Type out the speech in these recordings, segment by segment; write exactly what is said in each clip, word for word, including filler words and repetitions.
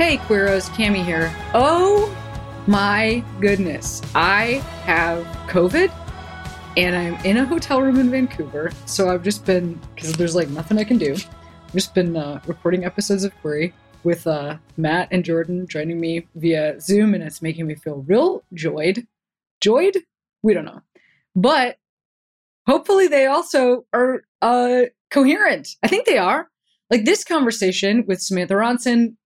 Hey, Queeros, Cammie here. Oh my goodness, I have COVID. And I'm in a hotel room in Vancouver, so I've just been, because there's like nothing I can do, I've just been uh, recording episodes of Query with uh, Matt and Jordan joining me via Zoom, and it's making me feel real joyed. Joyed? We don't know. But hopefully they also are uh, coherent. I think they are. Like this conversation with Samantha Ronson,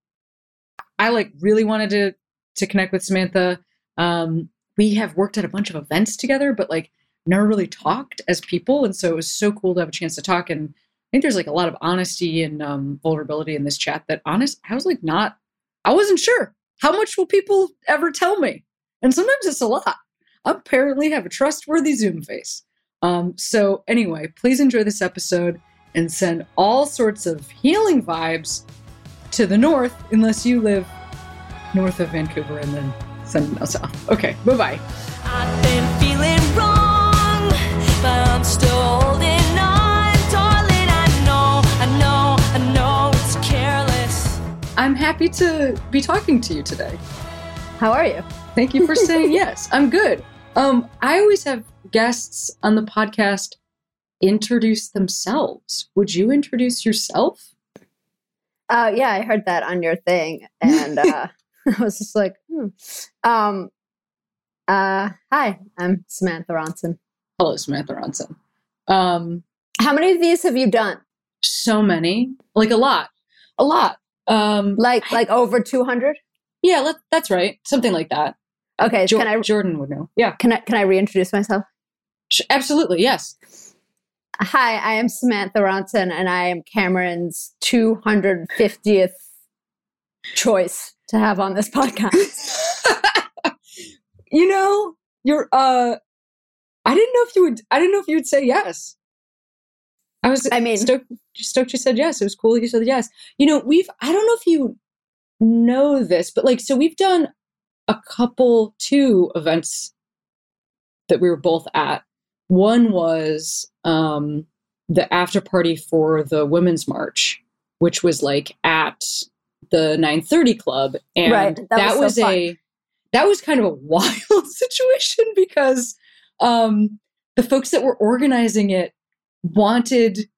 I like really wanted to, to connect with Samantha. Um, we have worked at a bunch of events together, but like, never really talked as people. And so it was so cool to have a chance to talk. And I think there's like a lot of honesty and um, vulnerability in this chat that honest, I was like, not, I wasn't sure how much will people ever tell me? And sometimes it's a lot. I apparently have a trustworthy Zoom face. Um, so anyway, please enjoy this episode and send all sorts of healing vibes to the north, unless you live north of Vancouver, and then send them south. Okay. Bye-bye. I've been feeling wrong. But I'm still holding on, darling. I know, I know, I know it's careless. I'm happy to be talking to you today. How are you? Thank you for saying yes. I'm good. Um, I always have guests on the podcast introduce themselves. Would you introduce yourself? Uh, yeah, I heard that on your thing. And uh, I was just like, hmm. Um, uh, hi, I'm Samantha Ronson. Hello, Samantha Ronson. Um, How many of these have you done? So many. Like a lot. A lot. Um, like like I, over two hundred? Yeah, let, that's right. Something like that. Okay. Jo- can I, Jordan would know. Yeah. Can I, can I reintroduce myself? Absolutely, yes. Hi, I am Samantha Ronson, and I am Cameron's two hundred fiftieth choice to have on this podcast. You know, you're... Uh, I didn't know if you would. I didn't know if you would say yes. I was. I mean, stoked, stoked you said yes. It was cool that you said yes. You know, we've. I don't know if you know this, but like, so we've done a couple two events that we were both at. One was um, the after party for the Women's March, which was like at the nine thirty Club, and right. that, that was, was so a fun. That was kind of a wild situation because. Um, the folks that were organizing it wanted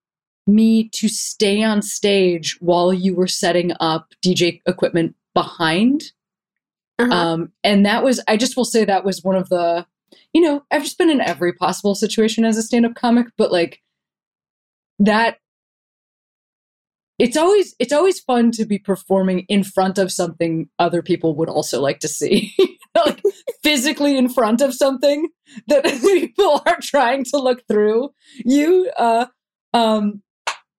me to stay on stage while you were setting up D J equipment behind. Uh-huh. Um, and that was, I just will say that was one of the, you know, I've just been in every possible situation as a stand-up comic, but like that, it's always, it's always fun to be performing in front of something other people would also like to see. Like physically in front of something that people are trying to look through you. Uh, um,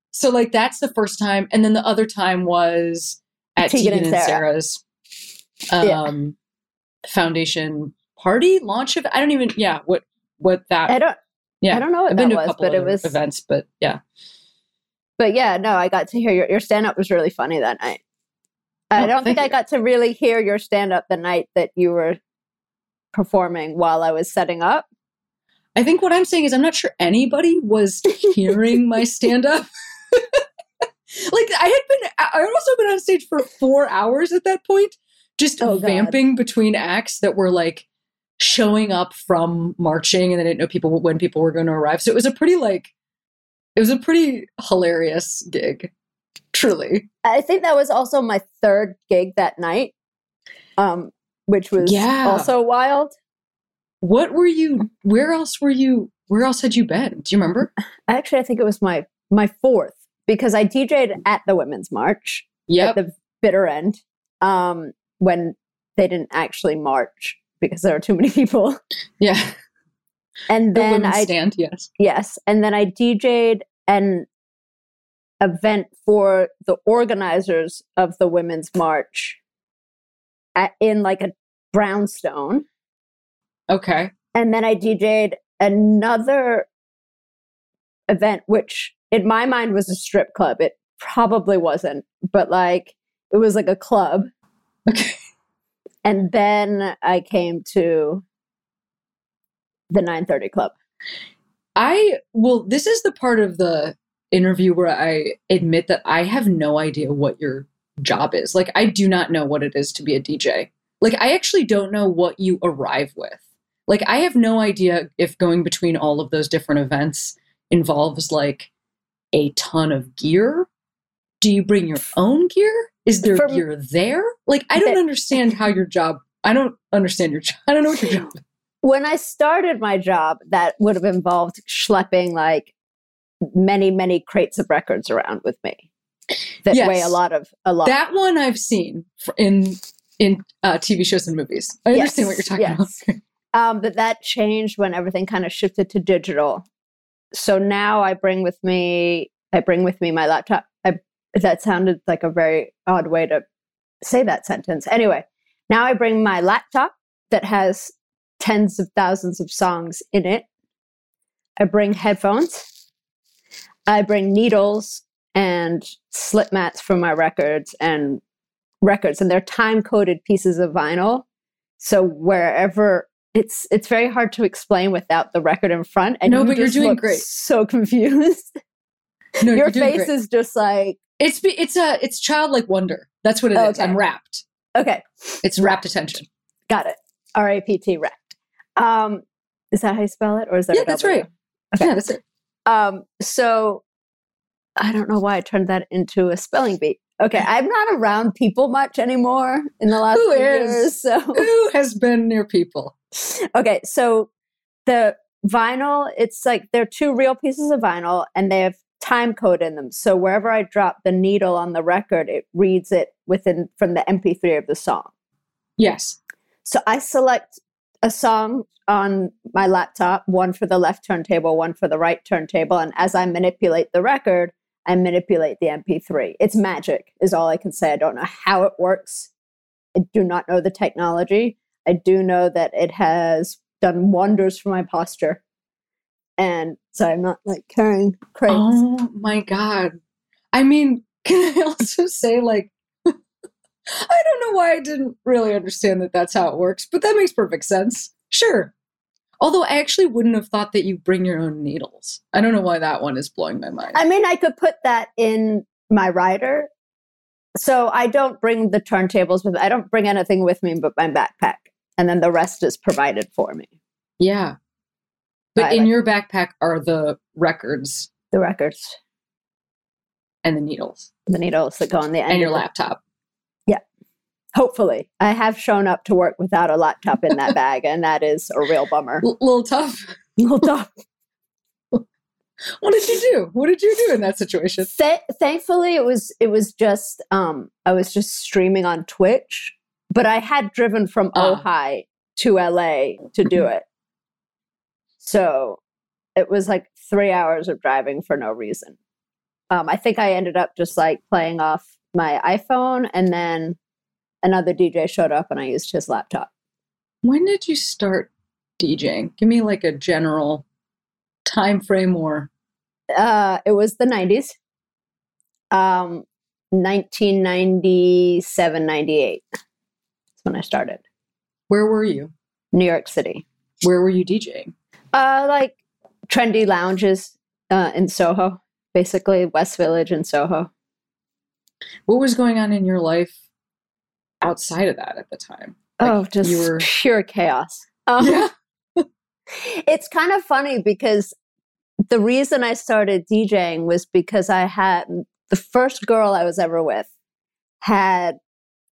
so like, that's the first time. And then the other time was at Tegan, Tegan and, and Sarah's um, yeah. foundation party launch of, I don't even, yeah. What, what that, I don't, yeah, I don't know what I've that been to was, but it was events, but yeah. But yeah, no, I got to hear your, your stand-up was really funny that night. I don't oh, think you. I got to really hear your stand-up the night that you were performing while I was setting up. I think what I'm saying is I'm not sure anybody was hearing my stand-up. Like, I had been, I had also been on stage for four hours at that point, just oh, vamping God. between acts that were, like, showing up from marching, and they didn't know people when people were going to arrive. So it was a pretty, like, it was a pretty hilarious gig. Truly. I think that was also my third gig that night, um, which was yeah. also wild. What were you, where else were you, where else had you been? Do you remember? Actually, I think it was my my fourth, because I D J'd at the Women's March yep. at the bitter end um, when they didn't actually march because there were too many people. Yeah. And the then I... stand, yes. Yes. And then I D J'd and... event for the organizers of the Women's March at, in like a brownstone. Okay. And then I D J'd another event, which in my mind was a strip club. It probably wasn't, but like it was like a club. Okay. And then I came to the nine thirty club. I, well, this is the part of the interview where I admit that I have no idea what your job is. Like, I do not know what it is to be a D J. Like, I actually don't know what you arrive with. Like, I have no idea if going between all of those different events involves like a ton of gear. Do you bring your own gear? Is there For, gear there? Like, I don't understand how your job, I don't understand your job. I don't know what your job is. When I started my job, that would have involved schlepping like many, many crates of records around with me that yes. weigh a lot of, a lot. That one I've seen in in uh, T V shows and movies. I yes. understand what you're talking yes. about. Um, but that changed when everything kind of shifted to digital. So now I bring with me, I bring with me my laptop. I, that sounded like a very odd way to say that sentence. Anyway, now I bring my laptop that has tens of thousands of songs in it. I bring headphones. I bring needles and slip mats for my records and records. And they're time-coded pieces of vinyl. So wherever... It's it's very hard to explain without the record in front. And no, you but just you're doing look great. So confused. No, your face great. Is just like it's it's a it's childlike wonder. That's what it okay. is. I'm wrapped. Okay, it's wrapped attention. Got it. R A P T wrapped. Um, is that how you spell it, or is that yeah? That's right. Okay. Yeah, that's it. Um, so I don't know why I turned that into a spelling bee. Okay, I'm not around people much anymore in the last who few is, years. So who has been near people? Okay, so the vinyl, it's like they're two real pieces of vinyl and they have time code in them. So wherever I drop the needle on the record, it reads it within from the M P three of the song. Yes. So I select a song on my laptop, one for the left turntable, one for the right turntable. And as I manipulate the record, I manipulate the M P three. It's magic, is all I can say. I don't know how it works. I do not know the technology. I do know that it has done wonders for my posture. And so I'm not like carrying crates. Oh my God. I mean, can I also say like, I don't know why I didn't really understand that that's how it works, but that makes perfect sense. Sure. Although I actually wouldn't have thought that you bring your own needles. I don't know why that one is blowing my mind. I mean, I could put that in my rider. So I don't bring the turntables with, I don't bring anything with me but my backpack. And then the rest is provided for me. Yeah. But I in like, your backpack are the records. The records. And the needles. The needles that go on the end. And your laptop. Yeah. Hopefully. I have shown up to work without a laptop in that bag, and that is a real bummer. A L- little tough. A little tough. What did you do? What did you do in that situation? Th- thankfully, it was it was just, um, I was just streaming on Twitch. But I had driven from uh. Ojai to L A to do it. So it was like three hours of driving for no reason. Um, I think I ended up just like playing off my iPhone, and then another D J showed up and I used his laptop. When did you start DJing? Give me like a general time frame or... Uh, it was the nineties. Um, nineteen ninety-seven, ninety-eight. When I started. Where were you? New York City. Where were you DJing? Uh, like trendy lounges uh, in Soho, basically West Village and Soho. What was going on in your life outside of that at the time? Like oh, just you were... pure chaos. Um, yeah. It's kind of funny because the reason I started DJing was because I had the first girl I was ever with had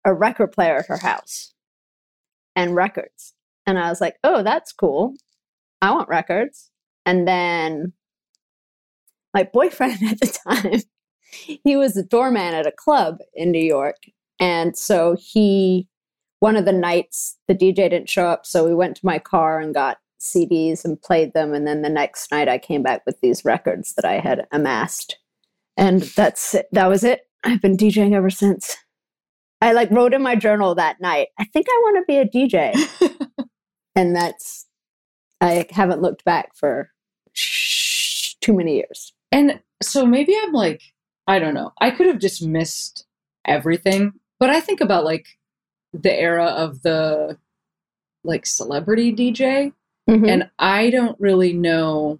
a record player at her house and records. And I was like, oh, that's cool. I want records. And then my boyfriend at the time, he was a doorman at a club in New York. And so he, one of the nights the D J didn't show up. So we went to my car and got C Ds and played them. And then the next night I came back with these records that I had amassed. And that's it. That was it. I've been DJing ever since. I like wrote in my journal that night, I think I want to be a D J. And that's, I haven't looked back for sh- too many years. And so maybe I'm like, I don't know, I could have just missed everything. But I think about like the era of the like celebrity D J. Mm-hmm. And I don't really know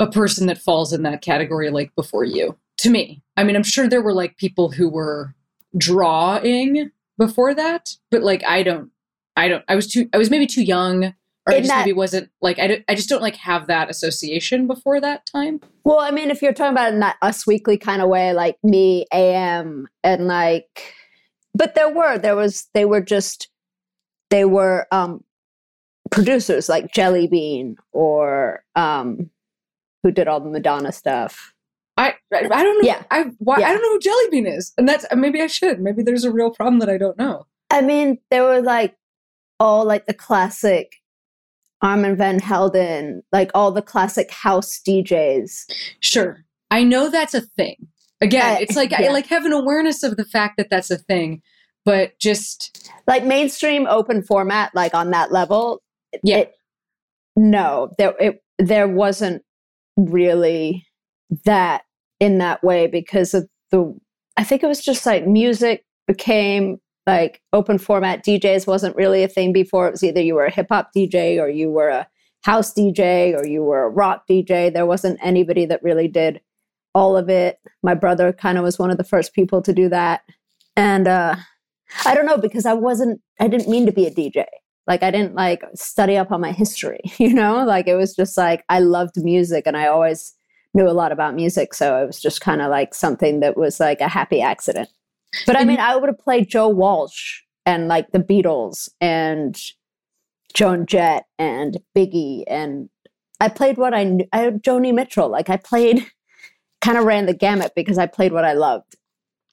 a person that falls in that category like before you, to me. I mean, I'm sure there were like people who were drawing before that, but like, I don't, I don't, I was too, I was maybe too young, or I just that, maybe wasn't like, I, I just don't like have that association before that time. Well, I mean, if you're talking about in that Us Weekly kind of way, like Me, A M, and like, but there were, there was, they were just, they were, um, producers like Jelly Bean or, um, who did all the Madonna stuff. I I don't know. Yeah. I why, yeah. I don't know who Jelly Bean is. And that's, maybe I should. Maybe there's a real problem that I don't know. I mean, there were like all like the classic Armin van Helden, like all the classic house D Js. Sure. I know that's a thing. Again, uh, it's like, yeah. I like have an awareness of the fact that that's a thing, but just like mainstream open format, like on that level. Yeah. It, no, there, it, there wasn't really that in that way because of the, I think it was just like music became like open format. D Js wasn't really a thing before. It was either you were a hip hop D J or you were a house D J or you were a rock D J. There wasn't anybody that really did all of it. My brother kind of was one of the first people to do that. And uh, I don't know, because I wasn't, I didn't mean to be a D J. Like I didn't like study up on my history, you know, like it was just like, I loved music and I always knew a lot about music. So it was just kind of like something that was like a happy accident. But I mean, I would have played Joe Walsh and like the Beatles and Joan Jett and Biggie. And I played what I knew. I, Joni Mitchell, like I played, kind of ran the gamut because I played what I loved.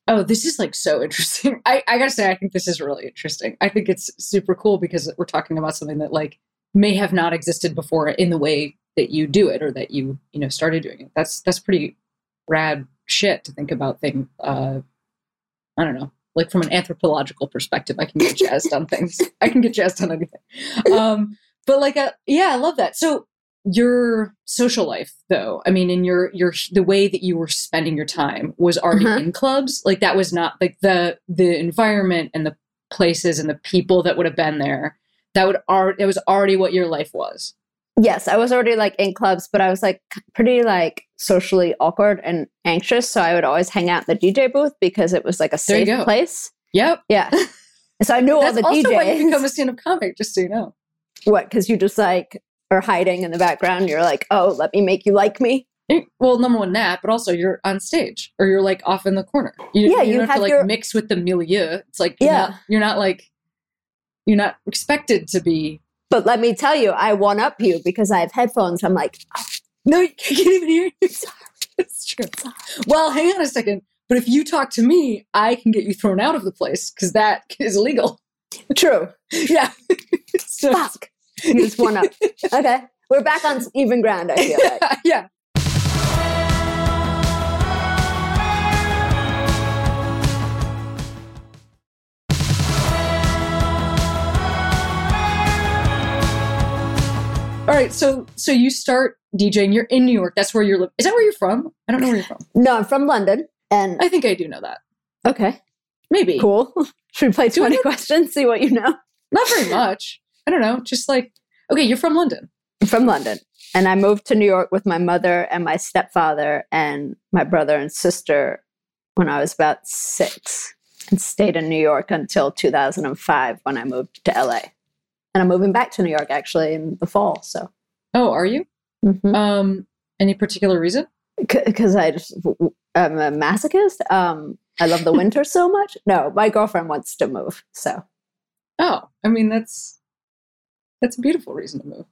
Oh, this is like so interesting. I, I gotta say, I think this is really interesting. I think it's super cool because we're talking about something that like may have not existed before in the way that you do it or that you, you know, started doing it. That's, that's pretty rad shit to think about thing. Uh, I don't know, like from an anthropological perspective, I can get jazzed on things. I can get jazzed on anything. Um, but like, a, yeah, I love that. So your social life though, I mean, in your, your, the way that you were spending your time was already uh-huh. in clubs. Like that was not like the, the environment and the places and the people that would have been there. That would already, it was already what your life was. Yes. I was already like in clubs, but I was like pretty like socially awkward and anxious. So I would always hang out in the D J booth because it was like a safe place. Yep. Yeah. So I knew all the D Js. That's also why you become a stand-up comic, just so you know. What? 'Cause you just like, or hiding in the background. You're like, oh, let me make you like me. Well, number one, that, but also you're on stage or you're like off in the corner. You, yeah, you, you don't have, have to like your... mix with the milieu. It's like, you're yeah, not, you're not like, you're not expected to be. But let me tell you, I one-up you because I have headphones. I'm like, oh, no, you can't even hear you. Sorry. It's true. Well, hang on a second. But if you talk to me, I can get you thrown out of the place because that is illegal. True. Yeah. So, fuck. You just one up. Okay. We're back on even ground, I feel like. Yeah. All right. So, so you start DJing. You're in New York. That's where you're living. Is that where you're from? I don't know where you're from. No, I'm from London. And I think I do know that. Okay. Maybe. Cool. Should we play twenty we questions? See what you know? Not very much. I don't know. Just like, okay, you're from London. I'm from London. And I moved to New York with my mother and my stepfather and my brother and sister when I was about six and stayed in New York until two thousand five when I moved to L A. And I'm moving back to New York actually in the fall. So. Oh, are you? Mm-hmm. Um, any particular reason? Because C- I just, I'm a masochist. Um, I love the winter so much. No, my girlfriend wants to move. So. Oh, I mean, that's. That's a beautiful reason to move.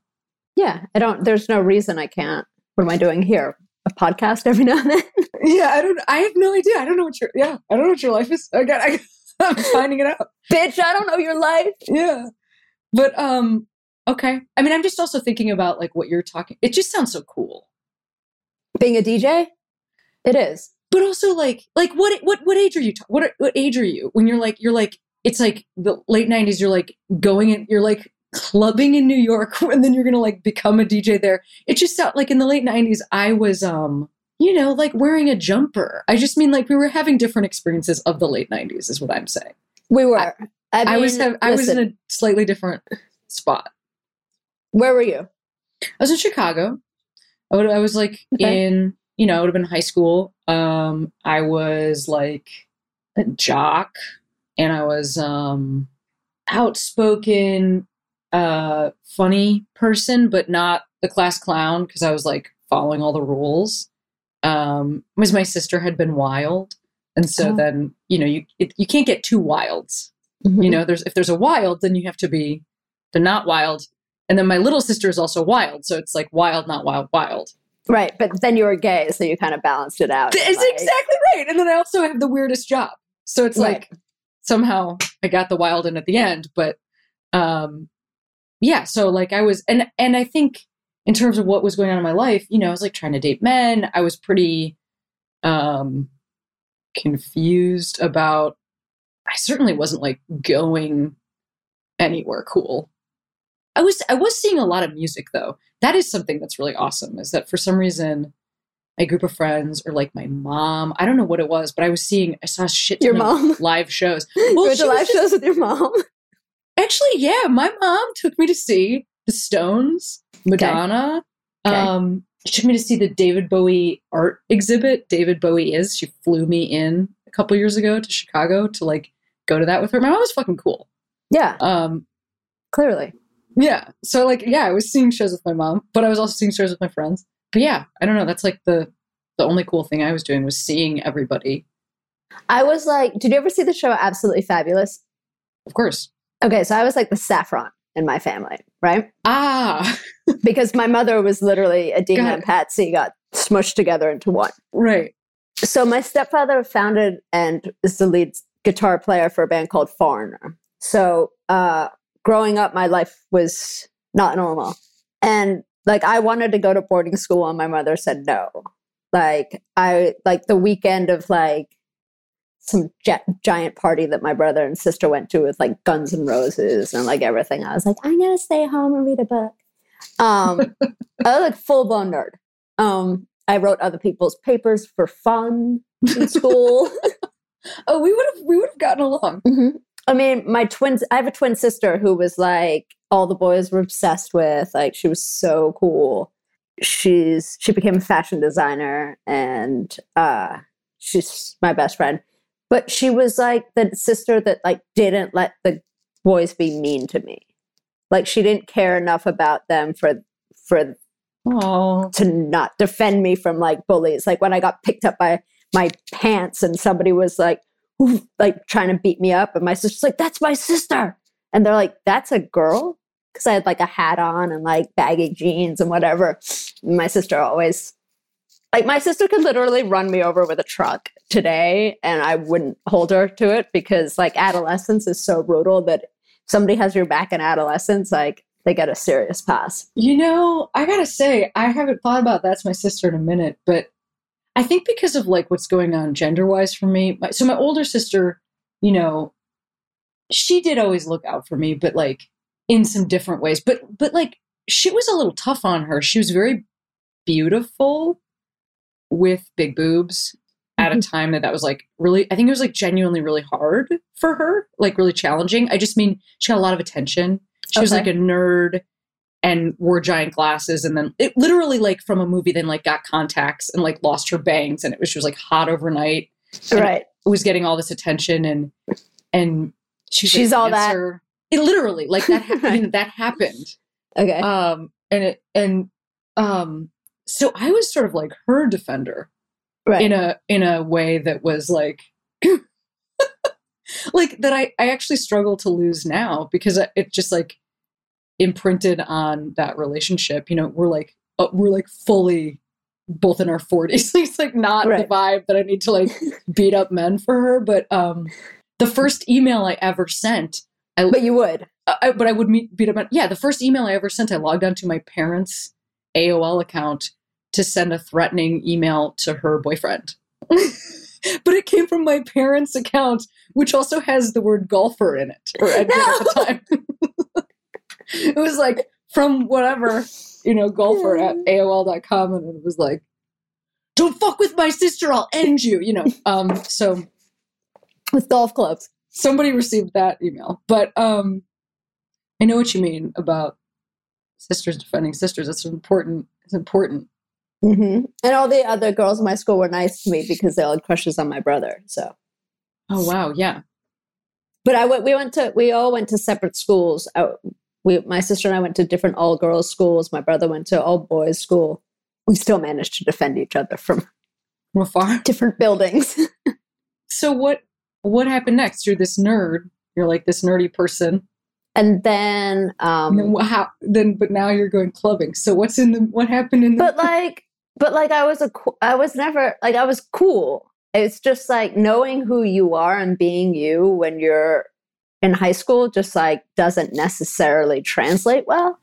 Yeah. I don't, there's no reason I can't. What am I doing here? A podcast every now and then? Yeah. I don't, I have no idea. I don't know what your, yeah. I don't know what your life is. I got, I, I'm finding it out. Bitch, I don't know your life. Yeah. But, um, okay. I mean, I'm just also thinking about like what you're talking. It just sounds so cool. Being a D J? It is. But also, like, like what what what age are you? Ta- what are, what age are you when you're like you're like it's like the late nineties. You're like going and you're like clubbing in New York, and then you're gonna like become a D J there. It just sounds like in the late nineties, I was um you know like wearing a jumper. I just mean like we were having different experiences of the late nineties, is what I'm saying. We were. I, I, mean, I was have, I listen. was in a slightly different spot. Where were you? I was in Chicago. I, would, I was like okay. in. You know, it would have been high school. Um, I was like a jock, and I was um, outspoken, uh, funny person, but not the class clown because I was like following all the rules. Um, because my sister had been wild, and so oh. then you know you it, you can't get two wilds. Mm-hmm. You know, there's if there's a wild, then you have to be the not wild, and then my little sister is also wild, so it's like wild, not wild, wild. Right, but then you were gay, so you kind of balanced it out. That's like, exactly right. And then I also have the weirdest job. So it's right. like somehow I got the wild in at the end. But um, yeah, so like I was, and and I think in terms of what was going on in my life, you know, I was like trying to date men. I was pretty um, confused about, I certainly wasn't like going anywhere cool. I was I was seeing a lot of music, though. That is something that's really awesome, is that for some reason, my group of friends or like my mom, I don't know what it was, but I was seeing, I saw shit your mom live shows. Well, you went to live just, shows with your mom? Actually, yeah. My mom took me to see the Stones, Madonna. Okay. Okay. Um, she took me to see the David Bowie art exhibit. David Bowie is. She flew me in a couple years ago to Chicago to like go to that with her. My mom was fucking cool. Yeah. Um, clearly. Yeah. So like, yeah, I was seeing shows with my mom, but I was also seeing shows with my friends. But yeah, I don't know. That's like the, the only cool thing I was doing was seeing everybody. I was like, did you ever see the show Absolutely Fabulous? Of course. Okay. So I was like the saffron in my family, right? Ah. Because my mother was literally Adina and Patsy got smushed together into one. Right. So my stepfather founded and is the lead guitar player for a band called Foreigner. So, uh, growing up, my life was not normal. And like, I wanted to go to boarding school and my mother said no. Like I, like the weekend of like some gi- giant party that my brother and sister went to with like Guns N' Roses and like everything. I was like, I'm going to stay home and read a book. Um, I was like full blown nerd. Um, I wrote other people's papers for fun in school. Oh, we would have, we would have gotten along. Mm-hmm. I mean, my twins, I have a twin sister who was like, all the boys were obsessed with, like, she was so cool. She's, she became a fashion designer and uh, she's my best friend. But she was like the sister that like didn't let the boys be mean to me. Like she didn't care enough about them for, for, Aww. to not defend me from like bullies. Like when I got picked up by my pants and somebody was like, like trying to beat me up. And my sister's like, that's my sister. And they're like, that's a girl? Because I had like a hat on and like baggy jeans and whatever. And my sister always, like my sister could literally run me over with a truck today and I wouldn't hold her to it because like adolescence is so brutal that if somebody has your back in adolescence, like they get a serious pass. You know, I gotta say, I haven't thought about that's my sister in a minute, but I think because of like what's going on gender wise for me. My, so my older sister, you know, she did always look out for me, but like in some different ways, but, but like she was a little tough on her. She was very beautiful with big boobs at mm-hmm. a time that that was like really, I think it was like genuinely really hard for her, like really challenging. I just mean, she got a lot of attention. She okay. was like a nerd. And wore giant glasses, and then it literally like from a movie, then like got contacts and like lost her bangs, and it was she was like hot overnight, right? It was getting all this attention, and and she was, she's like, all dancer. That. It literally like that happened. I mean, that happened. Okay. Um. And it and um. So I was sort of like her defender, right? In a in a way that was like, like that I I actually struggle to lose now because it just like. Imprinted on that relationship, you know, we're like uh, we're like fully both in our forties. It's like not right. the vibe that I need to like beat up men for her. But um, the first email I ever sent, I, but you would, uh, I, but I would meet, beat up. Men. Yeah, the first email I ever sent, I logged onto my parents' A O L account to send a threatening email to her boyfriend. But it came from my parents' account, which also has the word golfer in it. Or I did no! at the time. It was like, from whatever, you know, golfer at A O L dot com. And it was like, don't fuck with my sister, I'll end you, you know. Um, so with golf clubs. Somebody received that email. But um, I know what you mean about sisters defending sisters. That's important. It's important. Mm-hmm. And all the other girls in my school were nice to me because they all had crushes on my brother. So, oh wow, yeah. But I went. We went to. We all went to separate schools. I, we, my sister and I, went to different all girls schools. My brother went to all boys school. We still managed to defend each other from from afar, different buildings. So what what happened next? You're this nerd. You're like this nerdy person. And then, um, and then how? Then, but now you're going clubbing. So what's in the? What happened in the? But like. But like I was a, I was never like I was cool. It's just like knowing who you are and being you when you're in high school just like doesn't necessarily translate well.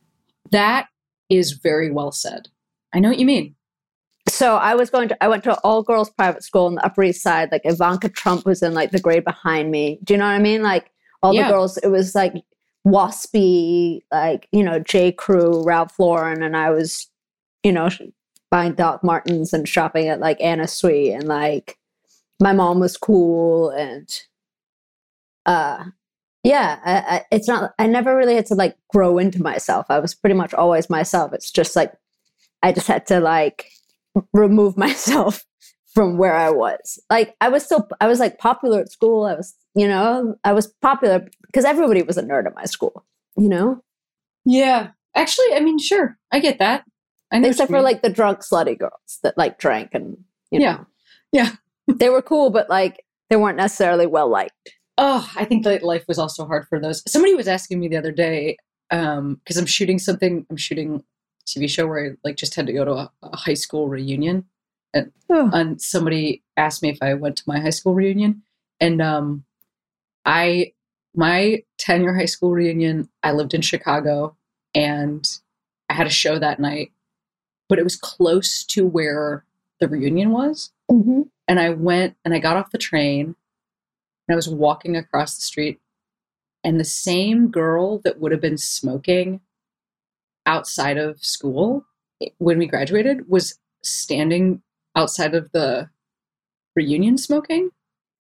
That is very well said. I know what you mean. So I was going to I went to an all girls private school in the Upper East Side. Like Ivanka Trump was in like the grade behind me. Do you know what I mean? Like all yeah. the girls. It was like waspy, like you know J. Crew, Ralph Lauren, and I was, you know. buying Doc Martens and shopping at like Anna Sui, and like my mom was cool, and uh yeah I, I, it's not I never really had to like grow into myself. I was pretty much always myself. It's just like I just had to like remove myself from where I was. Like I was still I was like popular at school. I was you know I was popular because everybody was a nerd at my school, you know yeah actually I mean sure I get that Except for like the drunk slutty girls that like drank and, you know. Yeah. Yeah. They were cool, but like they weren't necessarily well liked. Oh, I think that life was also hard for those. Somebody was asking me the other day, um, because I'm shooting something, I'm shooting a T V show where I like just had to go to a, a high school reunion. And, oh. and somebody asked me if I went to my high school reunion. And um, I, my ten-year high school reunion, I lived in Chicago and I had a show that night. But it was close to where the reunion was. Mm-hmm. And I went and I got off the train and I was walking across the street, and the same girl that would have been smoking outside of school when we graduated was standing outside of the reunion smoking.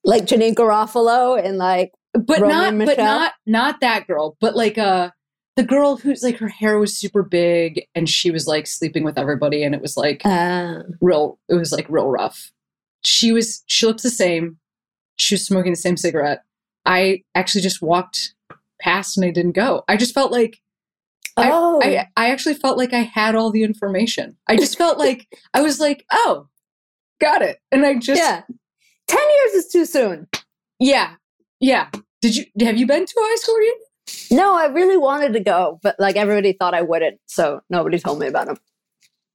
Like Janine Garofalo and like but Roman not, Michelle. But not, not that girl, but like a, the girl who's like her hair was super big and she was like sleeping with everybody, and it was like uh. real it was like real rough. She was she looked the same. She was smoking the same cigarette. I actually just walked past and I didn't go. I just felt like oh. I, I I actually felt like I had all the information. I just felt like I was like, oh, got it. And I just yeah. ten years is too soon. Yeah. Yeah. Did you have you been to a high school reunion? No, I really wanted to go, but like everybody thought I wouldn't, so nobody told me about him.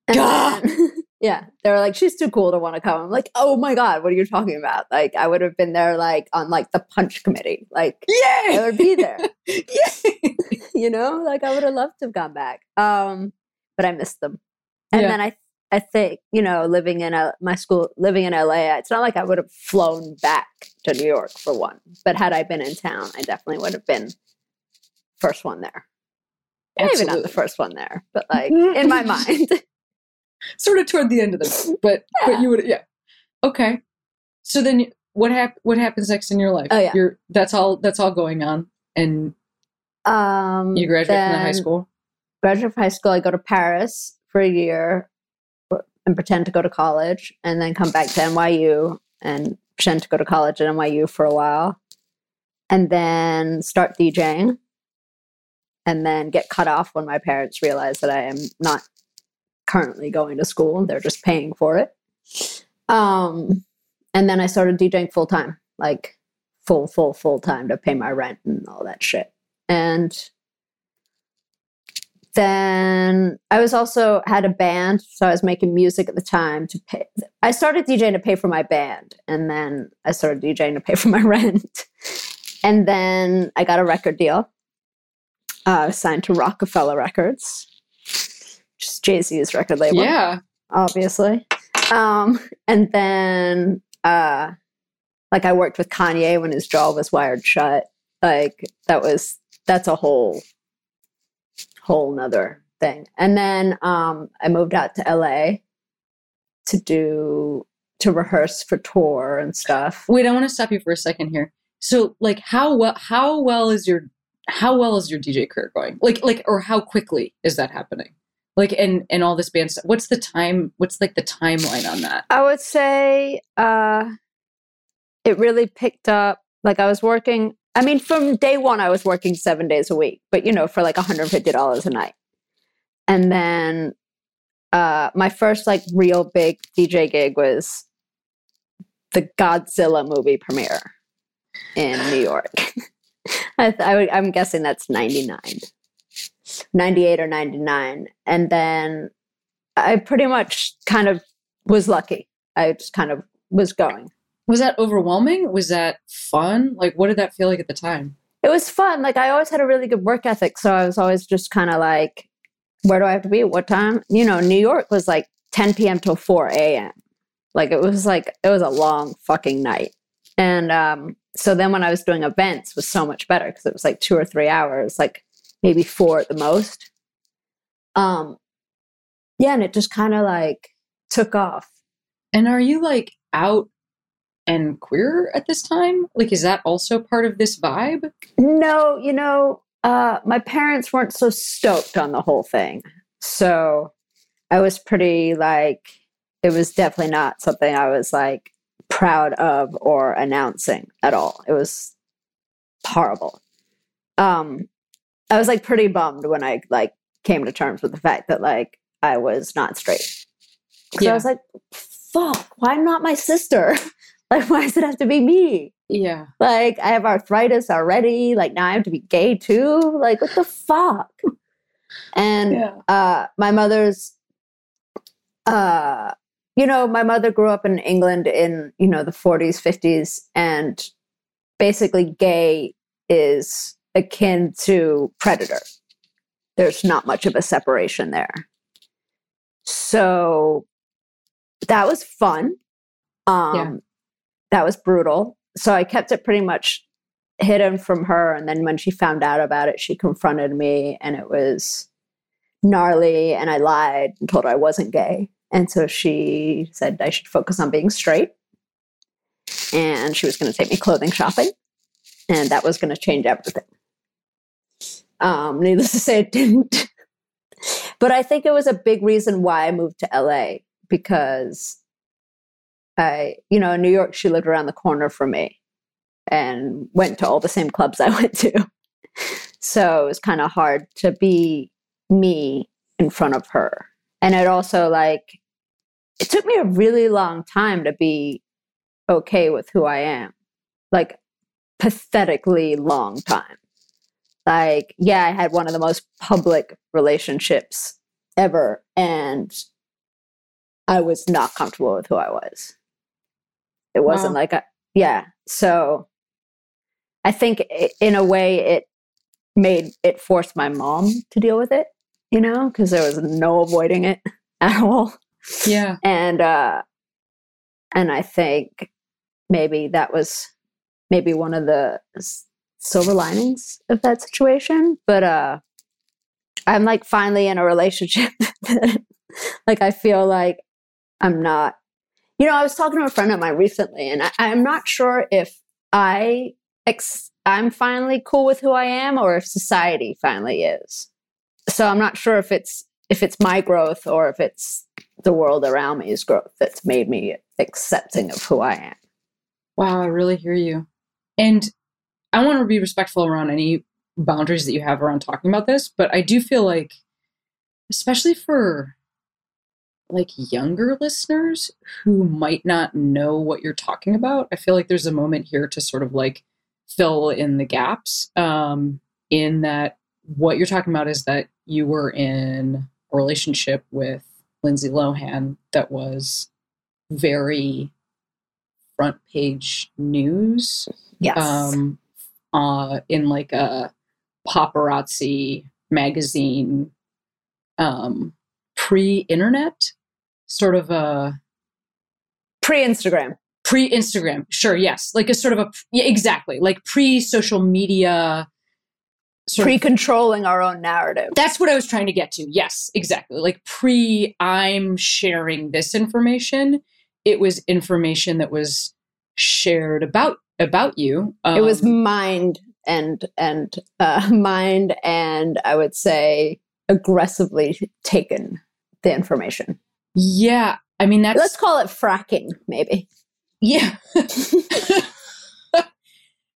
Then, yeah, they were like, she's too cool to want to come. I'm like, oh my God, what are you talking about? Like, I would have been there like on like the punch committee. Like, yay! I would be there. Yay! You know, like I would have loved to have gone back. Um, but I missed them. And yeah. then I I think, you know, living in a, my school, living in L A, it's not like I would have flown back to New York for one. But had I been in town, I definitely would have been first one there. Absolutely. Maybe not the first one there, but like in my mind. Sort of toward the end of the but yeah. but you would yeah. Okay. So then what hap- what happens next in your life? Oh, yeah. You're that's all that's all going on, and um you graduate from high school. Graduate from high school, I go to Paris for a year and pretend to go to college, and then come back to N Y U and pretend to go to college at N Y U for a while, and then start DJing. And then get cut off when my parents realize that I am not currently going to school. They're just paying for it. Um, and then I started DJing full time, like full, full, full time to pay my rent and all that shit. And then I was also had a band. So I was making music at the time to pay. I started DJing to pay for my band. And then I started DJing to pay for my rent. And then I got a record deal. Uh, signed to Rockefeller Records, which is Jay-Z's record label. Yeah, obviously. Um, and then uh, like I worked with Kanye when his jaw was wired shut. Like that was, that's a whole, whole nother thing. And then um, I moved out to L A to do, to rehearse for tour and stuff. Wait, I want to stop you for a second here. So like how well, how well is your, how well is your D J career going? Like, like, or how quickly is that happening? Like, and, and all this band stuff, what's the time, what's like the timeline on that? I would say uh, it really picked up. Like I was working, I mean, from day one, I was working seven days a week, but you know, for like one hundred fifty dollars a night. And then uh, my first like real big D J gig was the Godzilla movie premiere in New York. I th- I would, I'm guessing that's ninety-nine, ninety-eight or ninety-nine. And then I pretty much kind of was lucky. I just kind of was going. Was that overwhelming? Was that fun? Like, what did that feel like at the time? It was fun. Like, I always had a really good work ethic. So I was always just kind of like, where do I have to be? What time? You know, New York was like ten p.m. till four a.m. Like, it was like, it was a long fucking night. And um, so then when I was doing events, it was so much better because it was like two or three hours, like maybe four at the most. Um, yeah, and it just kind of like took off. And are you like out and queer at this time? Like, is that also part of this vibe? No, you know, uh, my parents weren't so stoked on the whole thing. So I was pretty like, it was definitely not something I was like proud of or announcing at all. It was horrible. Um, I was like pretty bummed when I like came to terms with the fact that like I was not straight. So yeah. I was like, fuck, why not my sister? Like, why does it have to be me? Yeah. Like, I have arthritis already. Like, now I have to be gay, too. Like, what the fuck? And yeah. uh, my mother's, uh, you know, my mother grew up in England in, you know, the forties, fifties. And basically gay is akin to predator. There's not much of a separation there. So that was fun. Um, yeah. That was brutal. So I kept it pretty much hidden from her. And then when she found out about it, she confronted me and it was gnarly. And I lied and told her I wasn't gay. And so she said I should focus on being straight. And she was going to take me clothing shopping. And that was going to change everything. Um, needless to say, it didn't. But I think it was a big reason why I moved to L A because I, you know, in New York, she lived around the corner from me and went to all the same clubs I went to. So it was kind of hard to be me in front of her. And it also like, it took me a really long time to be okay with who I am. Like pathetically long time. Like, yeah, I had one of the most public relationships ever. And I was not comfortable with who I was. It wasn't wow. like, a, yeah. So I think it, in a way it made, it forced my mom to deal with it, you know, because there was no avoiding it at all. Yeah. And, uh, and I think maybe that was maybe one of the silver linings of that situation. But, uh, I'm like finally in a relationship that, like, I feel like I'm not, you know, I was talking to a friend of mine recently and I, I'm not sure if I, ex- I'm finally cool with who I am or if society finally is. So I'm not sure if it's, if it's my growth or if it's the world around me's growth that's made me accepting of who I am. Wow. I really hear you. And I want to be respectful around any boundaries that you have around talking about this, but I do feel like, especially for like younger listeners who might not know what you're talking about, I feel like there's a moment here to sort of like fill in the gaps, um, in that what you're talking about is that you were in a relationship with Lindsay Lohan that was very front page news. Yes. Um, uh, in like a paparazzi magazine, um, pre-internet. Sort of a pre-Instagram, pre-Instagram. Sure. Yes. Like a sort of a, yeah, exactly. Like pre-social media. Pre-controlling our own narrative. That's what I was trying to get to. Yes, exactly. Like pre, I'm sharing this information. It was information that was shared about about you. Um, it was mined and and uh, mined and I would say aggressively taken the information. Yeah, I mean that's. Let's call it fracking, maybe. Yeah.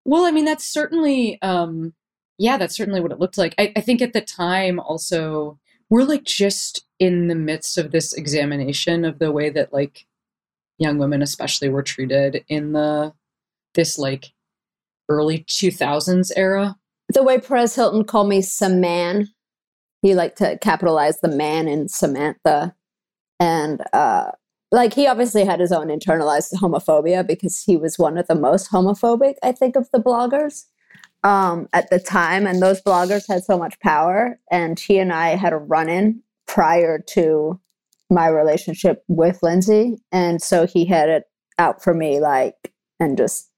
Well, I mean that's certainly. Um, Yeah, that's certainly what it looked like. I, I think at the time also, we're like just in the midst of this examination of the way that like young women especially were treated in the this like early two thousands era. The way Perez Hilton called me Saman, he liked to capitalize the man in Samantha. And uh, like he obviously had his own internalized homophobia because he was one of the most homophobic, I think, of the bloggers. Um, at the time, and those bloggers had so much power, and she and I had a run-in prior to my relationship with Lindsay, and so he had it out for me, like, and just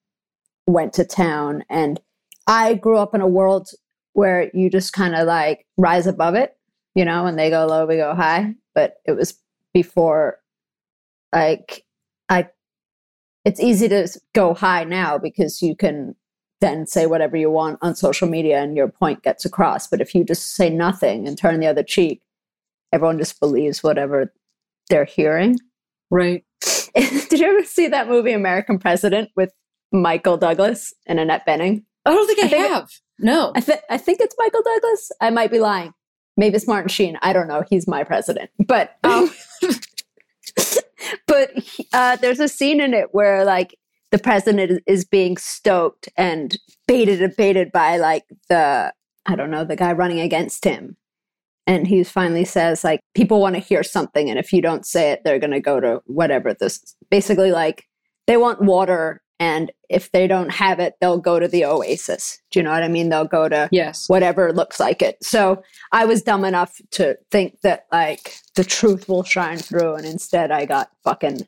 went to town, and I grew up in a world where you just kind of, like, rise above it, you know, and they go low, we go high, but it was before, like, I, it's easy to go high now because you can then say whatever you want on social media and your point gets across. But if you just say nothing and turn the other cheek, everyone just believes whatever they're hearing. Right. Did you ever see that movie American President with Michael Douglas and Annette Bening? I don't think I, I think have. It, no. I, th- I think it's Michael Douglas. I might be lying. Maybe it's Martin Sheen. I don't know. He's my president. But um, but uh, there's a scene in it where like, the president is being stoked and baited and baited by like the, I don't know, the guy running against him. And he finally says like, people want to hear something. And if you don't say it, they're going to go to whatever this, basically like they want water. And if they don't have it, they'll go to the oasis. Do you know what I mean? They'll go to yes. whatever looks like it. So I was dumb enough to think that like the truth will shine through. And instead I got fucking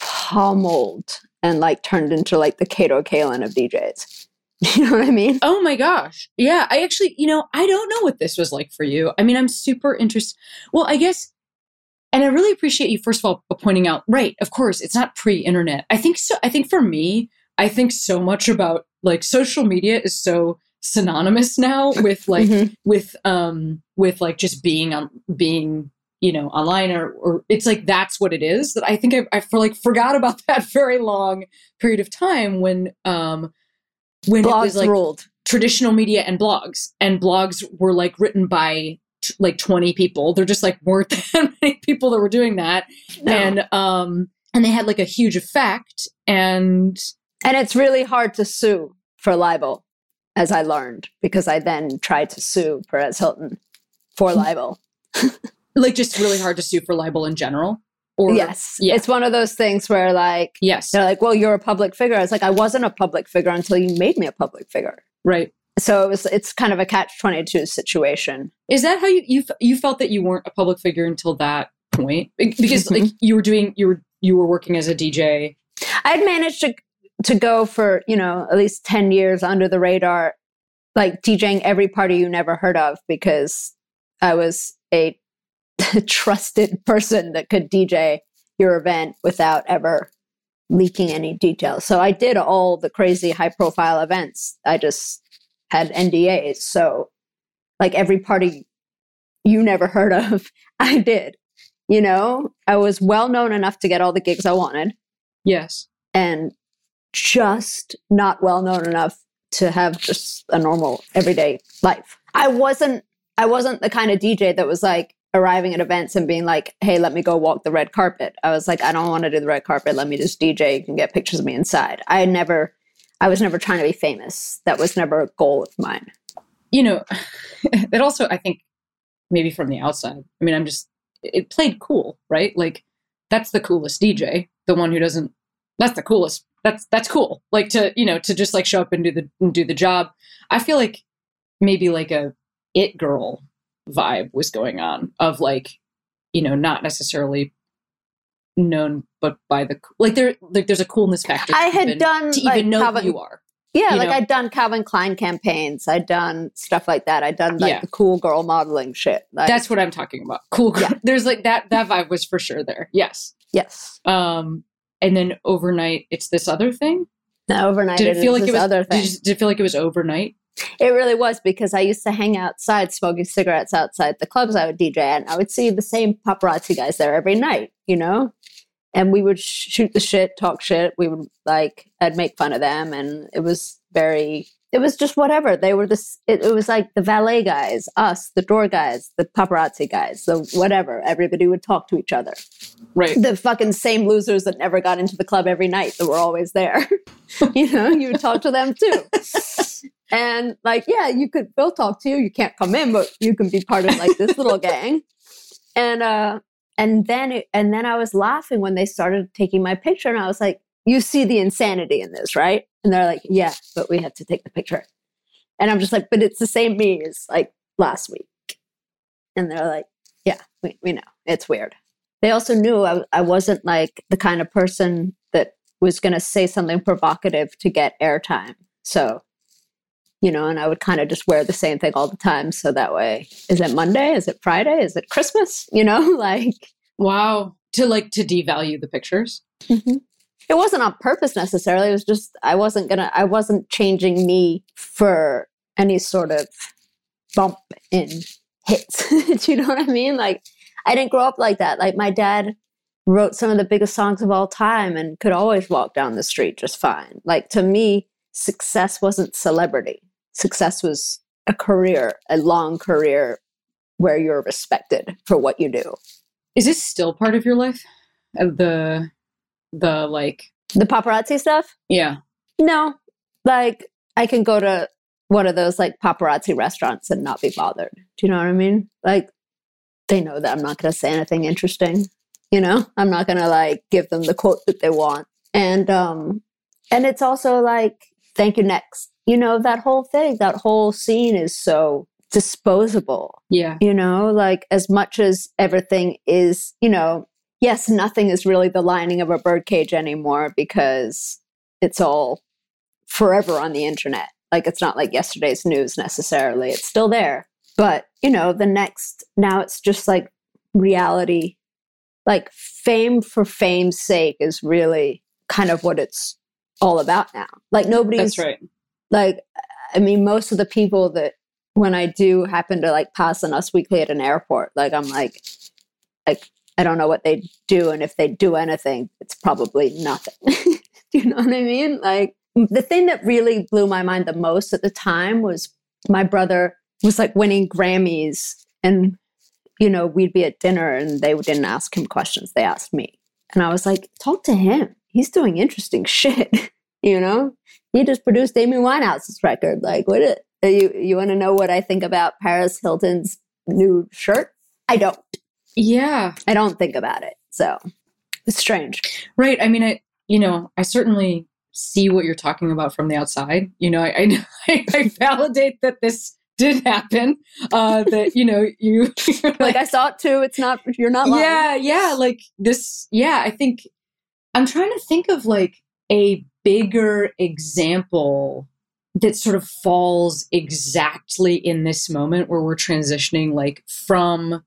pummeled. And like turned into like the Kato Kaelin of D Js. You know what I mean? Oh my gosh. Yeah. I actually, you know, I don't know what this was like for you. I mean, I'm super interested. Well, I guess, and I really appreciate you, first of all, pointing out, right, of course, it's not pre-internet. I think so. I think for me, I think so much about like social media is so synonymous now with like, mm-hmm. with, um, with like just being on, being, you know, online or, or it's like, that's what it is that I think I, I for like forgot about that very long period of time when, um, when blogs it was like ruled. Traditional media and blogs and blogs were like written by t- like twenty people. They're just like, weren't that many people that were doing that. No. And, um, and they had like a huge effect and, and it's really hard to sue for libel as I learned, because I then tried to sue Perez Hilton for libel. Like just really hard to sue for libel in general? Or yes. Yeah. It's one of those things where like, yes. They're like, well, you're a public figure. I was like, I wasn't a public figure until you made me a public figure. Right. So it was, it's kind of a catch twenty-two situation. Is that how you, you, you felt that you weren't a public figure until that point? Because mm-hmm. like you were doing, you were, you were working as a D J. I'd managed to, to go for, you know, at least ten years under the radar, like DJing every party you never heard of because I was a trusted person that could D J your event without ever leaking any details. So I did all the crazy high profile events. I just had N D As. So like every party you never heard of, I did, you know, I was well known enough to get all the gigs I wanted. Yes. And just not well known enough to have just a normal everyday life. I wasn't, I wasn't the kind of D J that was like, arriving at events and being like, hey, let me go walk the red carpet. I was like, I don't want to do the red carpet. Let me just D J. You can get pictures of me inside. I never, I was never trying to be famous. That was never a goal of mine. You know, it also, I think maybe from the outside, I mean, I'm just, it played cool, right? Like that's the coolest D J. The one who doesn't, that's the coolest. That's, that's cool. Like to, you know, to just like show up and do the, and do the job. I feel like maybe like a it girl vibe was going on of like, you know, not necessarily known, but by the like there like there's a coolness factor. I had even, done to even like, know Calvin, who you are. Yeah, you like know? I'd done Calvin Klein campaigns. I'd done stuff like that. I'd done like yeah. the cool girl modeling shit. Like, that's what I'm talking about. Cool girl. Yeah. There's like that that vibe was for sure there. Yes. Yes. Um, and then overnight, it's this other thing. No, overnight. Did it, it feel like it was other thing? Did, you, did it feel like it was overnight? It really was, because I used to hang outside smoking cigarettes outside the clubs I would D J at, and I would see the same paparazzi guys there every night, you know? And we would shoot the shit, talk shit. We would like, I'd make fun of them. And it was very, it was just whatever. They were this, it, it was like the valet guys, us, the door guys, the paparazzi guys, the whatever. Everybody would talk to each other. Right. The fucking same losers that never got into the club every night that were always there. You know, you would talk to them too. And like, yeah, you could, they'll talk to you. You can't come in, but you can be part of like this little gang. And, uh, And then it, and then I was laughing when they started taking my picture, and I was like, you see the insanity in this, right? And they're like, yeah, but we had to take the picture. And I'm just like, but it's the same me as like last week. And they're like, yeah, we, we know. It's weird. They also knew I, I wasn't like the kind of person that was going to say something provocative to get airtime. So, you know, and I would kind of just wear the same thing all the time. So that way, is it Monday? Is it Friday? Is it Christmas? You know, like. Wow. To like, to devalue the pictures. Mm-hmm. It wasn't on purpose necessarily. It was just, I wasn't going to, I wasn't changing me for any sort of bump in hits. Do you know what I mean? Like, I didn't grow up like that. Like my dad wrote some of the biggest songs of all time and could always walk down the street just fine. Like to me, success wasn't celebrity. Success was a career, a long career where you're respected for what you do. Is this still part of your life? The, the like... The paparazzi stuff? Yeah. No. Like, I can go to one of those like paparazzi restaurants and not be bothered. Do you know what I mean? Like, they know that I'm not going to say anything interesting. You know? I'm not going to like give them the quote that they want. And, um, and it's also like, thank you, next. You know, that whole thing, that whole scene is so disposable. Yeah. You know, like as much as everything is, you know, yes, nothing is really the lining of a birdcage anymore because it's all forever on the internet. Like it's not like yesterday's news necessarily. It's still there. But, you know, the next, now it's just like reality, like fame for fame's sake is really kind of what it's all about now. Like nobody's... That's right. Like, I mean, most of the people that when I do happen to like pass an Us Weekly at an airport, like I'm like, like I don't know what they do. And if they do anything, it's probably nothing. Do you know what I mean? Like the thing that really blew my mind the most at the time was my brother was like winning Grammys and, you know, we'd be at dinner and they didn't ask him questions. They asked me. And I was like, talk to him. He's doing interesting shit, you know? He just produced Amy Winehouse's record. Like, what? Is, you you want to know what I think about Perez Hilton's new shirt? I don't. Yeah, I don't think about it. So it's strange, right? I mean, I you know, I certainly see what you're talking about from the outside. You know, I I, I validate that this did happen. Uh, that you know, you like, like I saw it too. It's not you're not lying. Yeah, yeah. Like this. Yeah, I think I'm trying to think of like a bigger example that sort of falls exactly in this moment where we're transitioning like from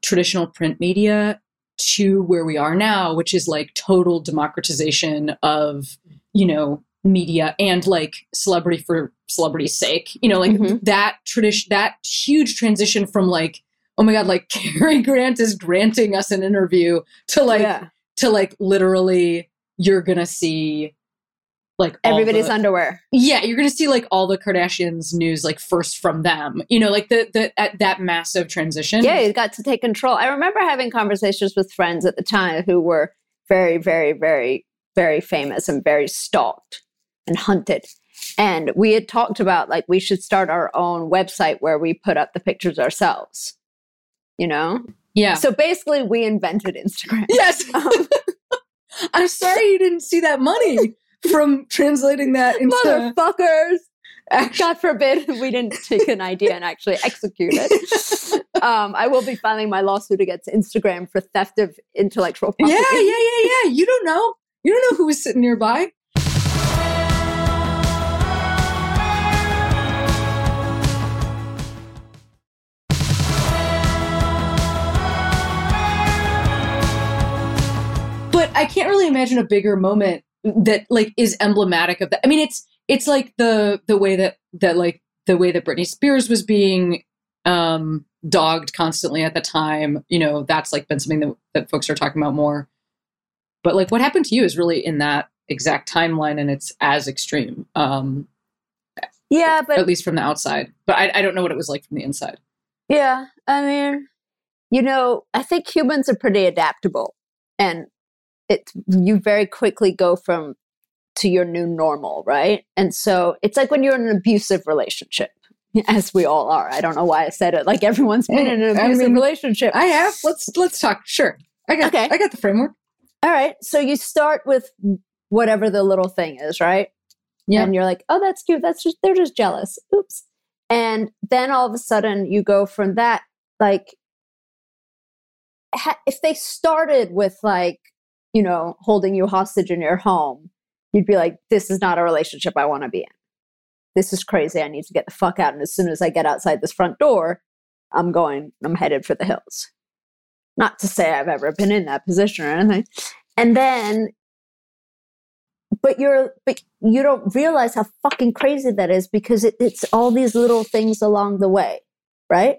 traditional print media to where we are now, which is like total democratization of, you know, media and like celebrity for celebrity's sake, you know, like mm-hmm. that tradition, that huge transition from like, oh my God, like Cary Grant is granting us an interview to like, yeah. to like literally you're going to see like everybody's the, underwear. Yeah. You're going to see like all the Kardashians news, like first from them, you know, like the, the, at that massive transition. Yeah. You got to take control. I remember having conversations with friends at the time who were very, very, very, very famous and very stalked and hunted. And we had talked about like, we should start our own website where we put up the pictures ourselves, you know? Yeah. So basically we invented Instagram. Yes. Um, I'm sorry you didn't see that money from translating that into... Motherfuckers! God forbid we didn't take an idea and actually execute it. Um, I will be filing my lawsuit against Instagram for theft of intellectual property. Yeah, yeah, yeah, yeah. You don't know. You don't know who was sitting nearby. But I can't really imagine a bigger moment that like is emblematic of that. I mean, it's it's like the the way that that like the way that Britney Spears was being um, dogged constantly at the time. You know, that's like been something that, that folks are talking about more. But like, what happened to you is really in that exact timeline, and it's as extreme. Um, yeah, but at least from the outside. But I, I don't know what it was like from the inside. Yeah, I mean, you know, I think humans are pretty adaptable, and It, you very quickly go from to your new normal, right? And so it's like when you're in an abusive relationship, as we all are. I don't know why I said it. Like everyone's been in an abusive I mean, relationship. I have. Let's let's talk. Sure. I got. Okay. I got the framework. All right. So you start with whatever the little thing is, right? Yeah. And you're like, oh, that's cute. That's just they're just jealous. Oops. And then all of a sudden you go from that, like, ha- if they started with like, you know, holding you hostage in your home, you'd be like, this is not a relationship I want to be in. This is crazy. I need to get the fuck out. And as soon as I get outside this front door, I'm going, I'm headed for the hills. Not to say I've ever been in that position or anything. And then, but you're, but you don't realize how fucking crazy that is because it, it's all these little things along the way, right?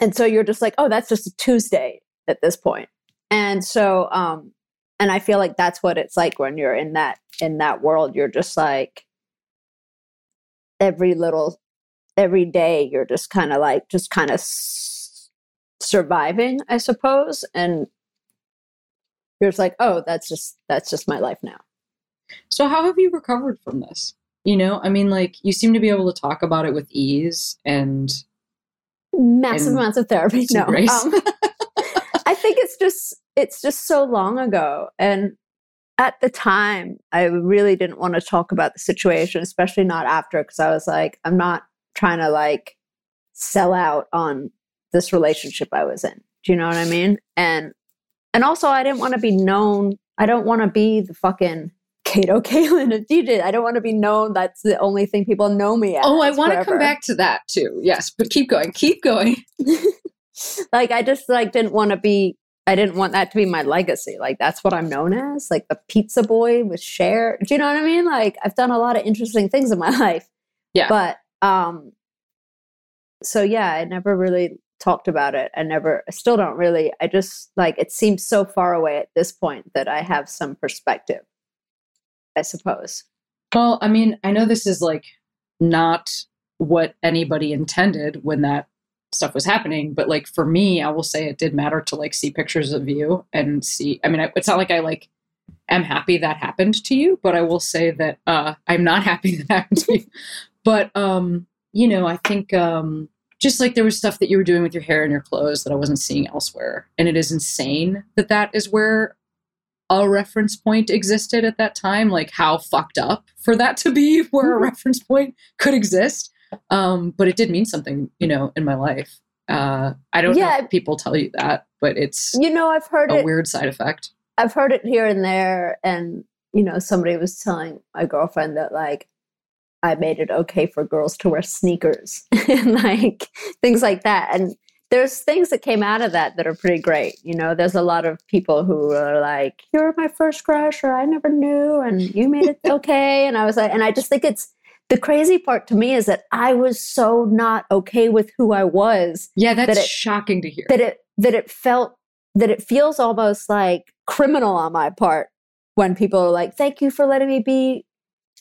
And so you're just like, oh, that's just a Tuesday at this point. And so, um, and I feel like that's what it's like when you're in that, in that world, you're just like every little, every day you're just kind of like, just kind of s- surviving, I suppose. And you're just like, oh, that's just, that's just my life now. So how have you recovered from this? You know, I mean, like you seem to be able to talk about it with ease and massive and amounts of therapy. No. Um, I think it's just it's just so long ago, and at the time, I really didn't want to talk about the situation, especially not after, because I was like, I'm not trying to like sell out on this relationship I was in. Do you know what I mean? And and also, I didn't want to be known. I don't want to be the fucking Kato Kaelin of D J. I don't want to be known. That's the only thing people know me as. Oh, I want forever. To come back to that too. Yes, but keep going. Keep going. Like, I just, like, didn't want to be, I didn't want that to be my legacy. Like, that's what I'm known as, like the pizza boy with Cher. Do you know what I mean? Like, I've done a lot of interesting things in my life. Yeah. But, um, so yeah, I never really talked about it. I never, I still don't really, I just, like, it seems so far away at this point that I have some perspective, I suppose. Well, I mean, I know this is, like, not what anybody intended when that stuff was happening, but like for me, I will say it did matter to like see pictures of you and see, I mean, I, it's not like I like am happy that happened to you, but I will say that uh I'm not happy that happened to you. But um you know, I think um just like there was stuff that you were doing with your hair and your clothes that I wasn't seeing elsewhere, and it is insane that that is where a reference point existed at that time. Like how fucked up for that to be where a reference point could exist. Um, but it did mean something, you know, in my life. Uh, I don't yeah, know if people tell you that, but it's, you know, I've heard a it, weird side effect. I've heard it here and there. And, you know, somebody was telling my girlfriend that like, I made it okay for girls to wear sneakers and like things like that. And there's things that came out of that that are pretty great. You know, there's a lot of people who are like, you're my first crush, or I never knew, and you made it okay. And I was like, and I just think it's, the crazy part to me is that I was so not okay with who I was. Yeah, that's that it, shocking to hear. That it that it felt that it feels almost like criminal on my part when people are like, "Thank you for letting me be,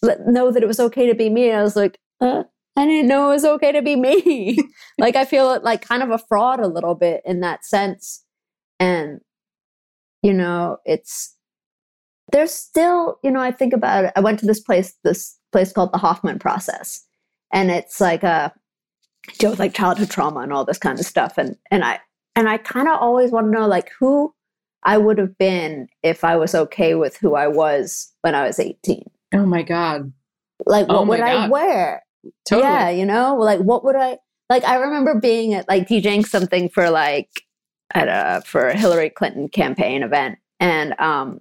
let, know that it was okay to be me." And I was like, uh, "I didn't know it was okay to be me." Like I feel like kind of a fraud a little bit in that sense, and you know, it's there's still you know I think about it. I went to this place this. place called the Hoffman process, and it's like a deal with like childhood trauma and all this kind of stuff, and and I and I kind of always want to know like who I would have been if I was okay with who I was when I was eighteen. Oh my god! Like what oh would god. I wear? Totally. Yeah, you know, like what would I Like, I remember being at, like, DJing something for, like, at a, for a Hillary Clinton campaign event. And um,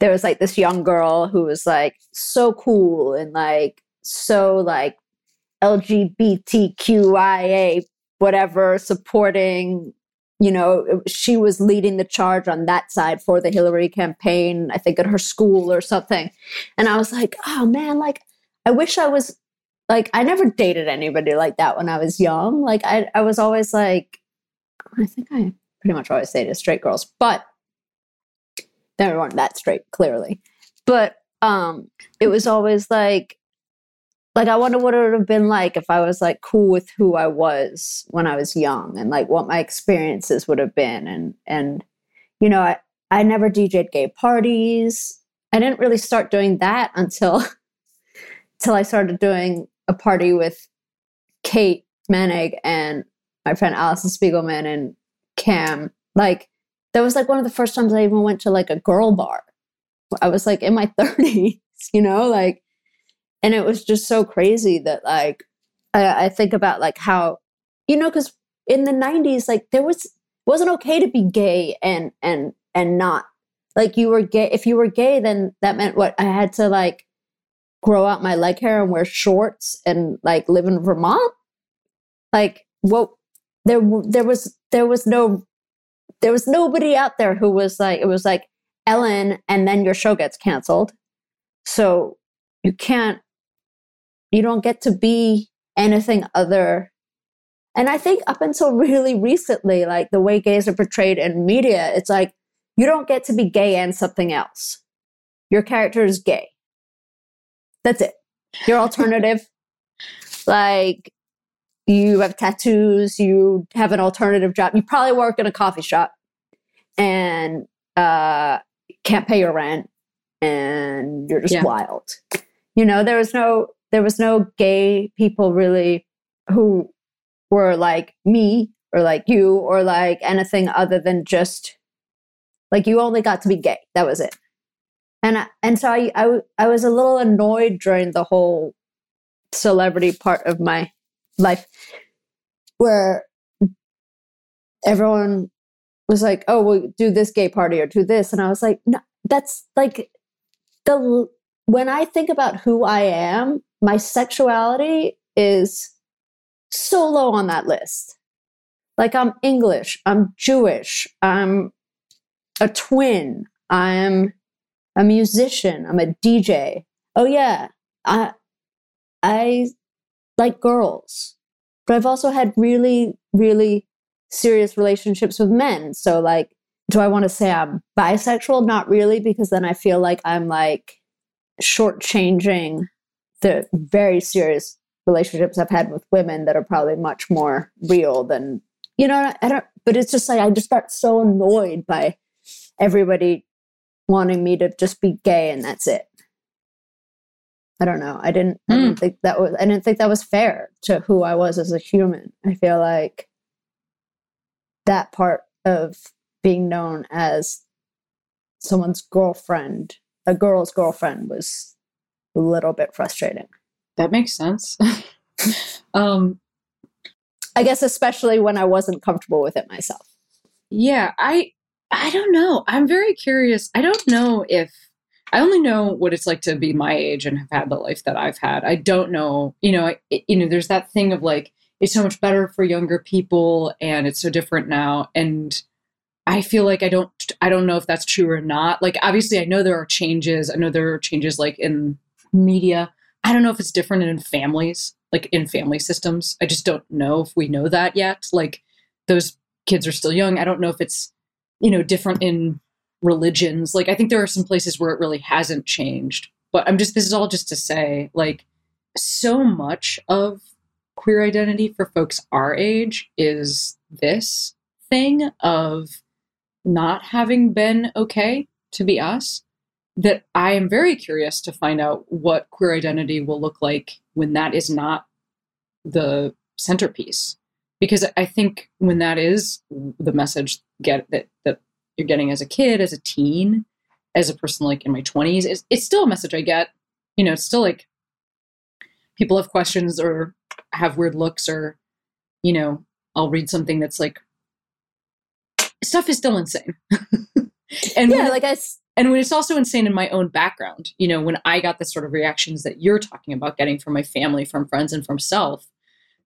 there was, like, this young girl who was, like, so cool and, like, so, like, L G B T Q I A, whatever, supporting, you know, she was leading the charge on that side for the Hillary campaign, I think at her school or something. And I was like, oh man, like, I wish I was, like, I never dated anybody like that when I was young. Like, I, I was always like, I think I pretty much always dated straight girls, but they weren't that straight, clearly. But um, it was always like, like, I wonder what it would have been like if I was, like, cool with who I was when I was young, and, like, what my experiences would have been. And, and you know, I, I never D J'd gay parties. I didn't really start doing that until, until I started doing a party with Kate Manig and my friend Allison Spiegelman and Cam. Like, that was, like, one of the first times I even went to, like, a girl bar. I was, like, in my thirties, you know, like. And it was just so crazy that, like, I, I think about, like, how, you know, because in the nineties, like, there was, wasn't okay to be gay and, and, and not, like, you were gay. If you were gay, then that meant what? I had to, like, grow out my leg hair and wear shorts and, like, live in Vermont. Like, what, there, there was, there was no, there was nobody out there who was like, it was like, Ellen, and then your show gets canceled. So you can't, you don't get to be anything other. And I think up until really recently, like, the way gays are portrayed in media, it's like, you don't get to be gay and something else. Your character is gay. That's it. You're alternative. Like, you have tattoos, you have an alternative job. You probably work in a coffee shop and uh, can't pay your rent, and you're just yeah. wild. You know, there was no, there was no gay people really who were like me or like you or like anything other than just like, you only got to be gay. That was it. And, I, and so I, I, I was a little annoyed during the whole celebrity part of my life where everyone was like, oh, we'll do this gay party or do this. And I was like, no, that's like the, when I think about who I am, my sexuality is so low on that list. Like, I'm English, I'm Jewish, I'm a twin, I'm a musician, I'm a D J. Oh yeah, I I like girls, but I've also had really, really serious relationships with men. So, like, do I want to say I'm bisexual? Not really, because then I feel like I'm like shortchanging the very serious relationships I've had with women that are probably much more real than, you know, I don't, but it's just like, I just got so annoyed by everybody wanting me to just be gay and that's it. I don't know. I didn't, mm. I didn't think that was, I didn't think that was fair to who I was as a human. I feel like that part of being known as someone's girlfriend, a girl's girlfriend, was a little bit frustrating. That makes sense. um, I guess especially when I wasn't comfortable with it myself. Yeah, I I don't know. I'm very curious. I don't know if, I only know what it's like to be my age and have had the life that I've had. I don't know, you know, I, you know, there's that thing of like, it's so much better for younger people and it's so different now. And I feel like I don't, I don't know if that's true or not. Like, obviously I know there are changes. I know there are changes like in media. I don't know if it's different in families, like in family systems. I just don't know if we know that yet. Like, those kids are still young. I don't know if it's, you know, different in religions. Like, I think there are some places where it really hasn't changed, but I'm just, this is all just to say, like, so much of queer identity for folks our age is this thing of not having been okay to be us, that I am very curious to find out what queer identity will look like when that is not the centerpiece. Because I think when that is the message get that, that you're getting as a kid, as a teen, as a person like in my twenties, it's, it's still a message I get. You know, it's still like people have questions or have weird looks or you know, I'll read something that's like, stuff is still insane. and yeah, when, like I, and when it's also insane in my own background, you know, when I got the sort of reactions that you're talking about getting from my family, from friends, and from self,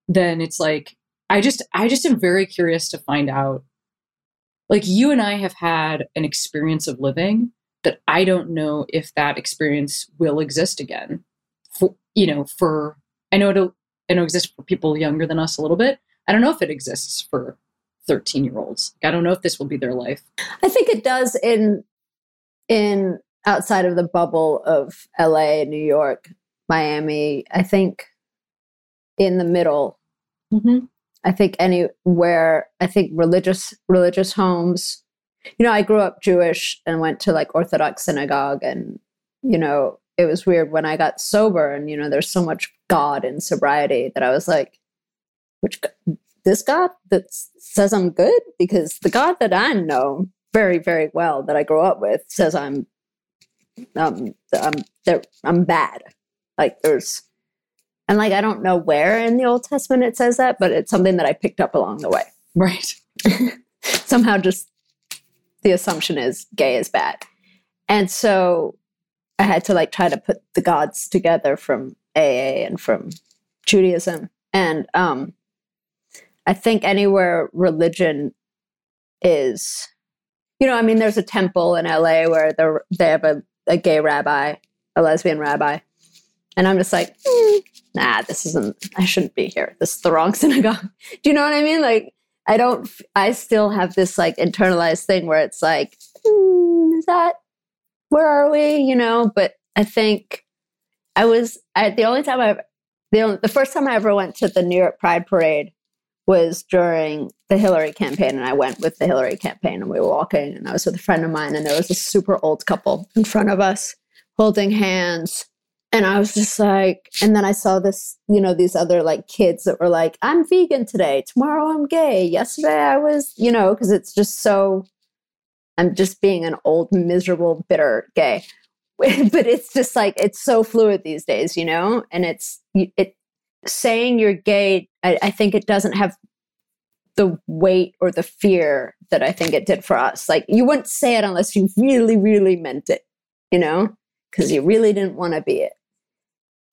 then it's like, I just, I just am very curious to find out, like, you and I have had an experience of living that I don't know if that experience will exist again. For, you know, for, I know it'll, it'll exist for people younger than us a little bit. I don't know if it exists for thirteen year olds. I don't know if this will be their life. I think it does in, in outside of the bubble of L A, New York, Miami. I think in the middle, mm-hmm. I think anywhere, I think religious, religious homes, you know, I grew up Jewish and went to like Orthodox synagogue, and, you know, it was weird when I got sober and, you know, there's so much God in sobriety that I was like, which this God that says I'm good? Because the God that I know very, very well that I grew up with says I'm, um, I'm, I'm bad. Like there's, and like, I don't know where in the Old Testament it says that, but it's something that I picked up along the way. Right. Somehow just the assumption is gay is bad. And so I had to like try to put the gods together from A A and from Judaism. And um, I think anywhere religion is, you know, I mean, there's a temple in L A where they're, they have a, a gay rabbi, a lesbian rabbi. And I'm just like, mm, nah, this isn't, I shouldn't be here. This is the wrong synagogue. Do you know what I mean? Like, I don't, I still have this like internalized thing where it's like, mm, is that, where are we? You know, but I think I was, I, the only time I've, the, only, the first time I ever went to the New York Pride Parade was during the Hillary campaign. And I went with the Hillary campaign and we were walking and I was with a friend of mine and there was a super old couple in front of us holding hands. And I was just like, and then I saw this, you know, these other like kids that were like, I'm vegan today. Tomorrow I'm gay. Yesterday I was, you know, because it's just so, I'm just being an old, miserable, bitter gay. But it's just like, it's so fluid these days, you know? And it's, it saying you're gay, I, I think it doesn't have the weight or the fear that I think it did for us. Like you wouldn't say it unless you really, really meant it, you know? Because you really didn't want to be it.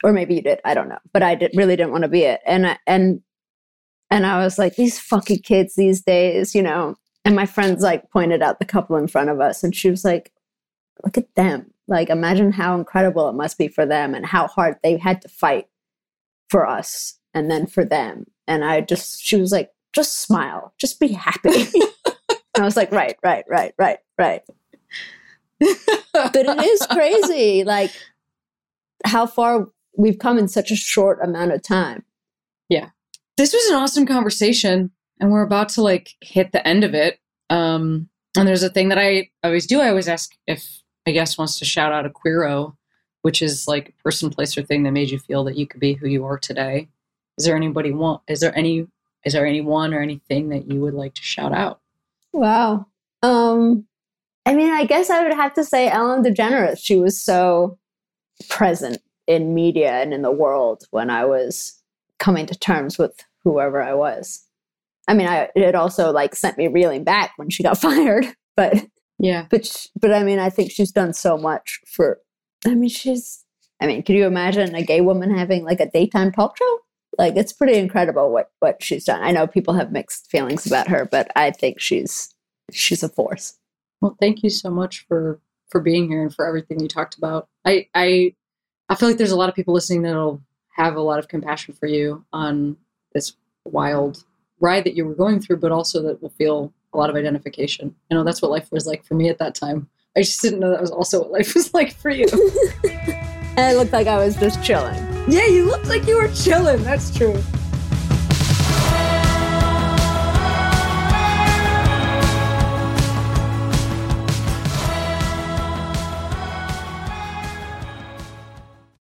Or maybe you did, I don't know. But I did, really didn't want to be it. And I, and and I was like, these fucking kids these days, you know. And my friends like pointed out the couple in front of us. And she was like, look at them. Like, imagine how incredible it must be for them and how hard they had to fight for us and then for them. And I just, she was like, just smile. Just be happy. And I was like, right, right, right, right, right. But it is crazy, like, how far we've come in such a short amount of time. Yeah. This was an awesome conversation, and we're about to, like, hit the end of it. Um, and there's a thing that I always do. I always ask if a guest wants to shout out a Queero, which is, like, a person, place, or thing that made you feel that you could be who you are today. Is there anybody want? Is there any? Is there anyone or anything that you would like to shout out? Wow. Um... I mean, I guess I would have to say Ellen DeGeneres. She was so present in media and in the world when I was coming to terms with whoever I was. I mean, I, it also like sent me reeling back when she got fired. But yeah, but she, but I mean, I think she's done so much for. I mean, she's. I mean, could you imagine a gay woman having like a daytime talk show? Like, it's pretty incredible what what she's done. I know people have mixed feelings about her, but I think she's she's a force. Well, thank you so much for, for being here and for everything you talked about. I, I I feel like there's a lot of people listening that'll have a lot of compassion for you on this wild ride that you were going through, but also that will feel a lot of identification. You know, that's what life was like for me at that time. I just didn't know that was also what life was like for you. And it looked like I was just chilling. Yeah, you looked like you were chilling. That's true.